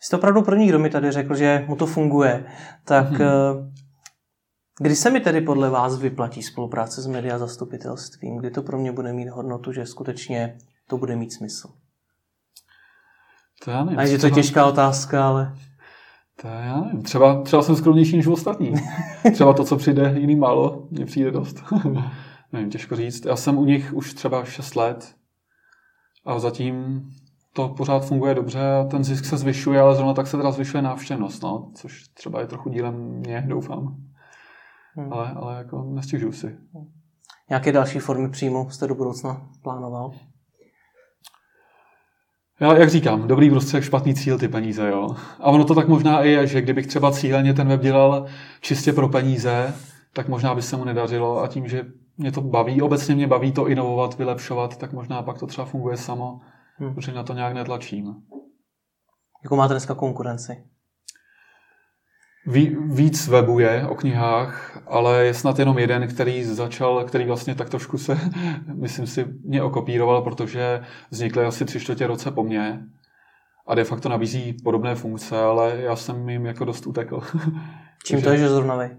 Jste opravdu první, kdo mi tady řekl, že mu to funguje. Tak hmm. kdy se mi tedy podle vás vyplatí spolupráce s média zastupitelstvím? Kdy to pro mě bude mít hodnotu, že skutečně to bude mít smysl? To já nevím. A je to třeba... těžká otázka, ale... To já nevím. Třeba, třeba jsem skromnější než ostatní. Třeba to, co přijde jiným málo, mně přijde dost. nevím, těžko říct. Já jsem u nich už třeba šest let a zatím to pořád funguje dobře a ten zisk se zvyšuje, ale zrovna tak se teda zvyšuje návštěvnost, no, což třeba je trochu dílem mě, doufám. Hmm. Ale, ale jako nestěžuju si. Hmm. Nějaké další formy příjmu jste do budoucna plánoval? Já, jak říkám, dobrý prostředek, špatný cíl, ty peníze, jo. A ono to tak možná i je, že kdybych třeba cíleně ten web dělal čistě pro peníze, tak možná by se mu nedařilo a tím, že mě to baví, obecně mě baví to inovovat, vylepšovat, tak možná pak to třeba funguje samo, hmm. protože na to nějak netlačím. Jakou máte dneska konkurenci? Ví, víc webů je o knihách, ale je snad jenom jeden, který začal, který vlastně tak trošku se, myslím si, mě okopíroval, protože vznikly asi tři čtvrtě roce po mně a de facto nabízí podobné funkce, ale já jsem jim jako dost utekl. Čím to je, že zrovna vy?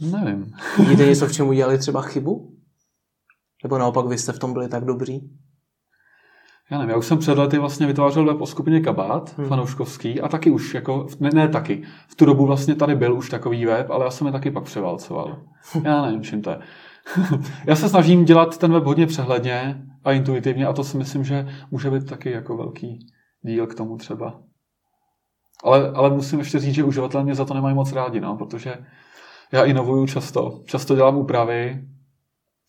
Nevím. Víte něco, v čem udělali třeba chybu? Nebo naopak vy jste v tom byli tak dobří? Já nevím, já už jsem před lety vlastně vytvářel web o skupině Kabat, hmm. fanouškovský, a taky už, jako, ne, ne taky, v tu dobu vlastně tady byl už takový web, ale já jsem je taky pak převálcoval. Já nevím, čím to je. Já se snažím dělat ten web hodně přehledně a intuitivně a to si myslím, že může být taky jako velký díl k tomu třeba. Ale, ale musím ještě říct, že uživatelé mě za to nemají moc rádi, no, protože já inovuju často. Často dělám úpravy,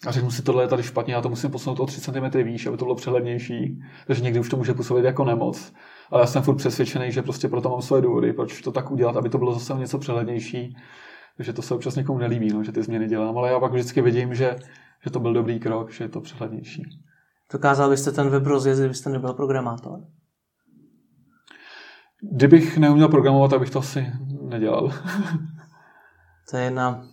a řeknu si, tohle je tady špatně, já to musím posunout o tři centimetry výš, aby to bylo přehlednější. Takže někdy už to může působit jako nemoc. Ale já jsem furt přesvědčený, že prostě proto mám svoje důvody, proč to tak udělat, aby to bylo zase něco přehlednější. Takže to se občas někomu nelíbí, no, že ty změny dělám. Ale já pak vždycky vidím, že, že to byl dobrý krok, že je to přehlednější. Dokázal byste ten web rozjet, kdybyste nebyl programátor? Kdybych neuměl programovat, tak bych to asi nedělal. To je jedna,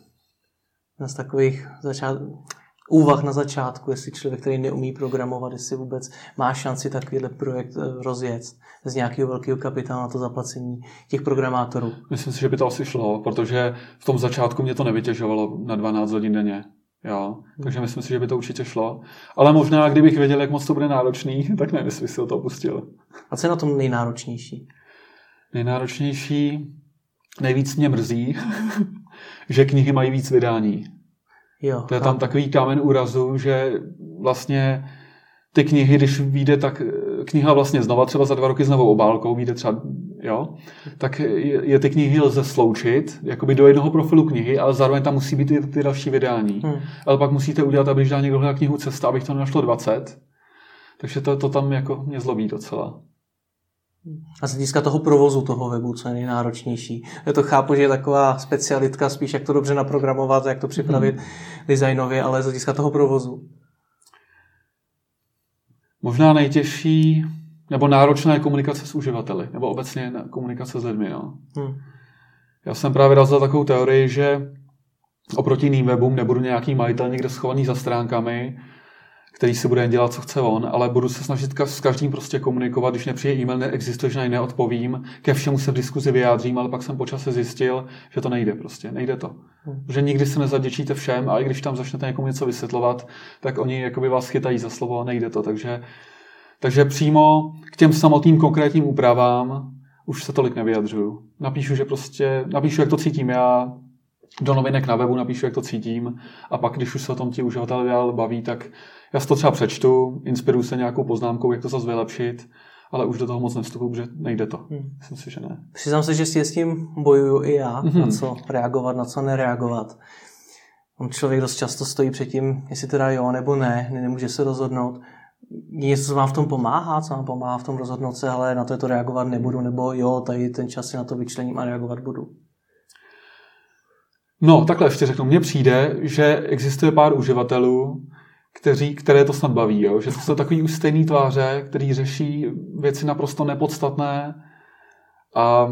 jedna z takových začátků. Úvah na začátku, jestli člověk, který neumí programovat, jestli vůbec má šanci takovýhle projekt rozjet z nějakého velkého kapitálu na to zaplacení těch programátorů. Myslím si, že by to asi šlo, protože v tom začátku mě to nevytěžovalo na dvanáct hodin denně. Jo? Takže myslím si, že by to určitě šlo. Ale možná, kdybych věděl, jak moc to bude náročný, tak nevím, jestli si to opustil. A co je na tom nejnáročnější? Nejnáročnější, nejvíc mě mrzí, že knihy mají víc vydání. Jo, to je tam takový kámen úrazu, že vlastně ty knihy, když vyjde, tak kniha vlastně znova, třeba za dva roky s novou obálkou, vyjde třeba, jo, tak je, je ty knihy lze sloučit jakoby do jednoho profilu knihy, ale zároveň tam musí být i ty další vydání. Hmm. Ale pak musíte udělat, aby když dá někdo hledat knihu Cesta, abych to nenašlo dvacet. Takže to, to tam jako mě zlobí docela. A z hlediska toho provozu toho webu, co je nejnáročnější. Já to chápu, že je taková specialitka spíš, jak to dobře naprogramovat, jak to připravit hmm. designově, ale z hlediska toho provozu. Možná nejtěžší, nebo náročná je komunikace s uživateli, nebo obecně komunikace s lidmi. No. Hmm. Já jsem právě razil takovou teorii, že oproti jiným webům nebudu nějaký majitel někde schovaný za stránkami, který si bude jen dělat, co chce on, ale budu se snažit ka- s každým prostě komunikovat, když nepřijde e-mail, neexistuje, že na něj neodpovím, ke všemu se v diskuzi vyjádřím, ale pak jsem po čase zjistil, že to nejde prostě, nejde to. Hmm. Že nikdy se nezavděčíte všem a i když tam začnete někomu něco vysvětlovat, tak oni jakoby vás chytají za slovo a nejde to. Takže, takže přímo k těm samotným konkrétním úpravám už se tolik nevyjadřuju. Napíšu, že prostě, napíšu, jak to cítím já, do novinek na webu napíšu, jak to cítím a pak, když už se o tom ti uživatel dál baví, tak já si to třeba přečtu, inspiruju se nějakou poznámkou, jak to zase vylepšit, ale už do toho moc nevstupuju, protože nejde to. Hmm. Myslím si, že ne. Přiznám se, že s tím bojuju i já, mm-hmm. na co reagovat, na co nereagovat. On člověk dost často stojí před tím, jestli teda jo nebo ne, nemůže se rozhodnout. Něco, co vám v tom pomáhá, co vám pomáhá v tom rozhodnout se, ale na to, je to reagovat nebudu, nebo jo, tady ten čas si na to vyčlením a reagovat budu. No, takhle ještě řeknu. Mně přijde, že existuje pár uživatelů, kteří, které to snad baví, jo? Že to jsou takový už stejný tváře, který řeší věci naprosto nepodstatné a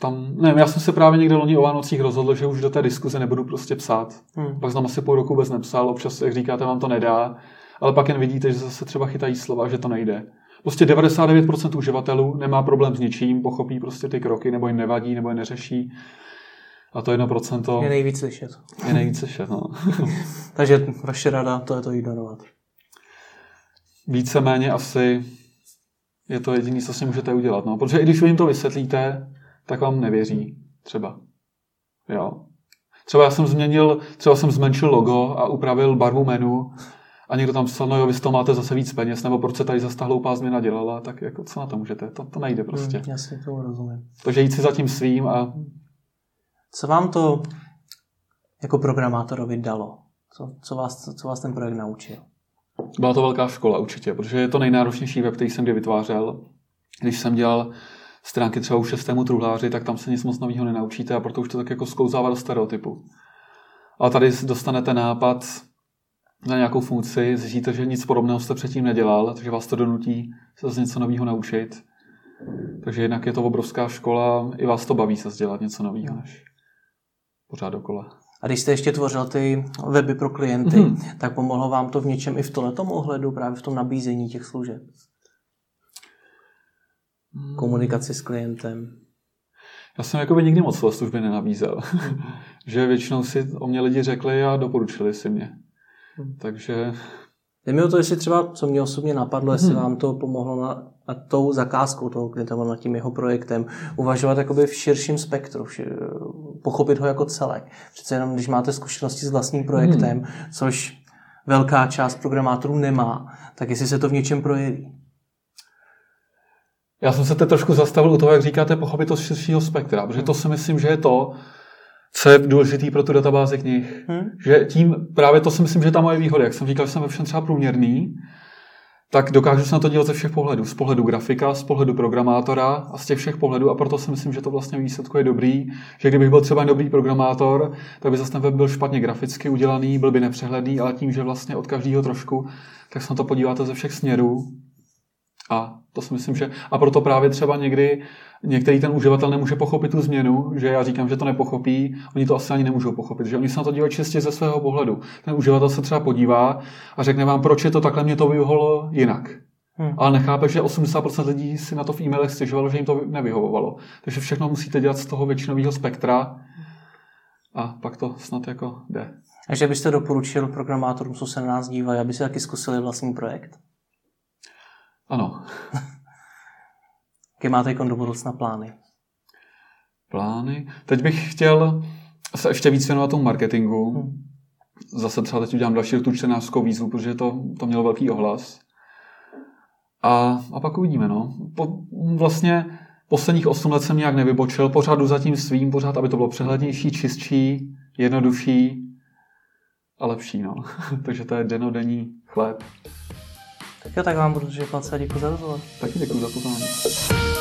tam, nevím, já jsem se právě někde loni o Vánocích rozhodl, že už do té diskuze nebudu prostě psát. Hmm. Pak jsem asi půl roku vůbec nepsal, občas, jak říkáte, vám to nedá, ale pak jen vidíte, že zase třeba chytají slova, že to nejde. Prostě devadesát devět procent uživatelů nemá problém s ničím, pochopí prostě ty kroky, nebo jim nevadí, nebo je neřeší. A to jedno procento... Je nejvíc slyšet. Je nejvíc slyšet, no. Takže vaše rada, to je to ignorovat. Víceméně asi je to jediné, co si můžete udělat, no. Protože i když vy jim to vysvětlíte, tak vám nevěří. Třeba. Jo. Třeba já jsem změnil, třeba jsem zmenšil logo a upravil barvu menu a někdo tam psal, no jo, vy z toho máte zase víc peněz, nebo proč se tady zase ta hloupá změna dělala, tak jako co na to můžete, to, to nejde prostě. Hmm, já si to rozumím. Takže jít si za tím svým a... Co vám to jako programátorovi dalo? Co, co, vás, co vás ten projekt naučil? Byla to velká škola určitě, protože je to nejnáročnější web, který jsem kdy vytvářel. Když jsem dělal stránky třeba u šestému truhláři, tak tam se nic moc nového nenaučíte a proto už to tak jako sklouzává do stereotypu. A tady dostanete nápad na nějakou funkci, zjistíte, že nic podobného jste předtím nedělal, takže vás to donutí se z něco nového naučit. Takže jednak je to obrovská škola, i vás to baví se dělat něco nového, než pořád dokola. A když jste ještě tvořil ty weby pro klienty, mm-hmm. tak pomohlo vám to v něčem i v tomhletom ohledu, právě v tom nabízení těch služeb? Komunikaci s klientem? Já jsem jakoby nikdy moc své služby nenabízel. Mm. Že většinou si o mě lidi řekli a doporučili si mě. Mm. Takže... Jde mi o to, jestli třeba, co mě osobně napadlo, jestli mm. vám to pomohlo na, na tou zakázkou toho klienta, nad tím jeho projektem, uvažovat jakoby v širším spektru, v šir, pochopit ho jako celek. Přece jenom, když máte zkušenosti s vlastním projektem, mm. což velká část programátorů nemá, tak jestli se to v něčem projeví. Já jsem se teď trošku zastavil u toho, jak říkáte, pochopitost širšího spektra, protože to si myslím, že je to, co je důležitý pro tu databázi knih. Hmm. Že tím, právě to si myslím, že je ta moje výhoda. Jak jsem říkal, že jsem ve všem třeba průměrný, tak dokážu se na to dělat ze všech pohledů. Z pohledu grafika, z pohledu programátora a z těch všech pohledů. A proto si myslím, že to vlastně výsledku je dobrý. Že kdybych byl třeba dobrý programátor, tak by zase ten web byl špatně graficky udělaný, byl by nepřehledný, ale tím, že vlastně od každého trošku, tak se na to podíváte ze všech směrů. A to si myslím, že... A proto právě třeba někdy některý ten uživatel nemůže pochopit tu změnu, že já říkám, že to nepochopí, oni to asi ani nemůžou pochopit, že oni se na to dívají čistě ze svého pohledu. Ten uživatel se třeba podívá a řekne vám, proč je to takhle, mě to vyhovovalo jinak. Hmm. Ale nechápe, že osmdesát procent lidí si na to v e-mailech stěžovalo, že jim to nevyhovovalo. Takže všechno musíte dělat z toho většinového spektra a pak to snad jako jde. Takže byste doporučil programátorům, co se na nás dívají, aby si taky zkusili vlastní projekt? Ano. Jaké máte do budoucna plány? Plány? Teď bych chtěl se ještě víc věnovat tomu marketingu. Hmm. Zase třeba teď udělám další tu čtenářskou výzvu, protože to, to mělo velký ohlas. A, a pak uvidíme, no. Po, vlastně posledních osm let jsem nějak nevybočil. Pořád jdu za tím svým, pořád, aby to bylo přehlednější, čistší, jednodušší a lepší, no. Takže to je denodenní chléb. Tak jo, tak vám budu držet palce a děkuji za rozhovor. Taky děkuji za pozornost.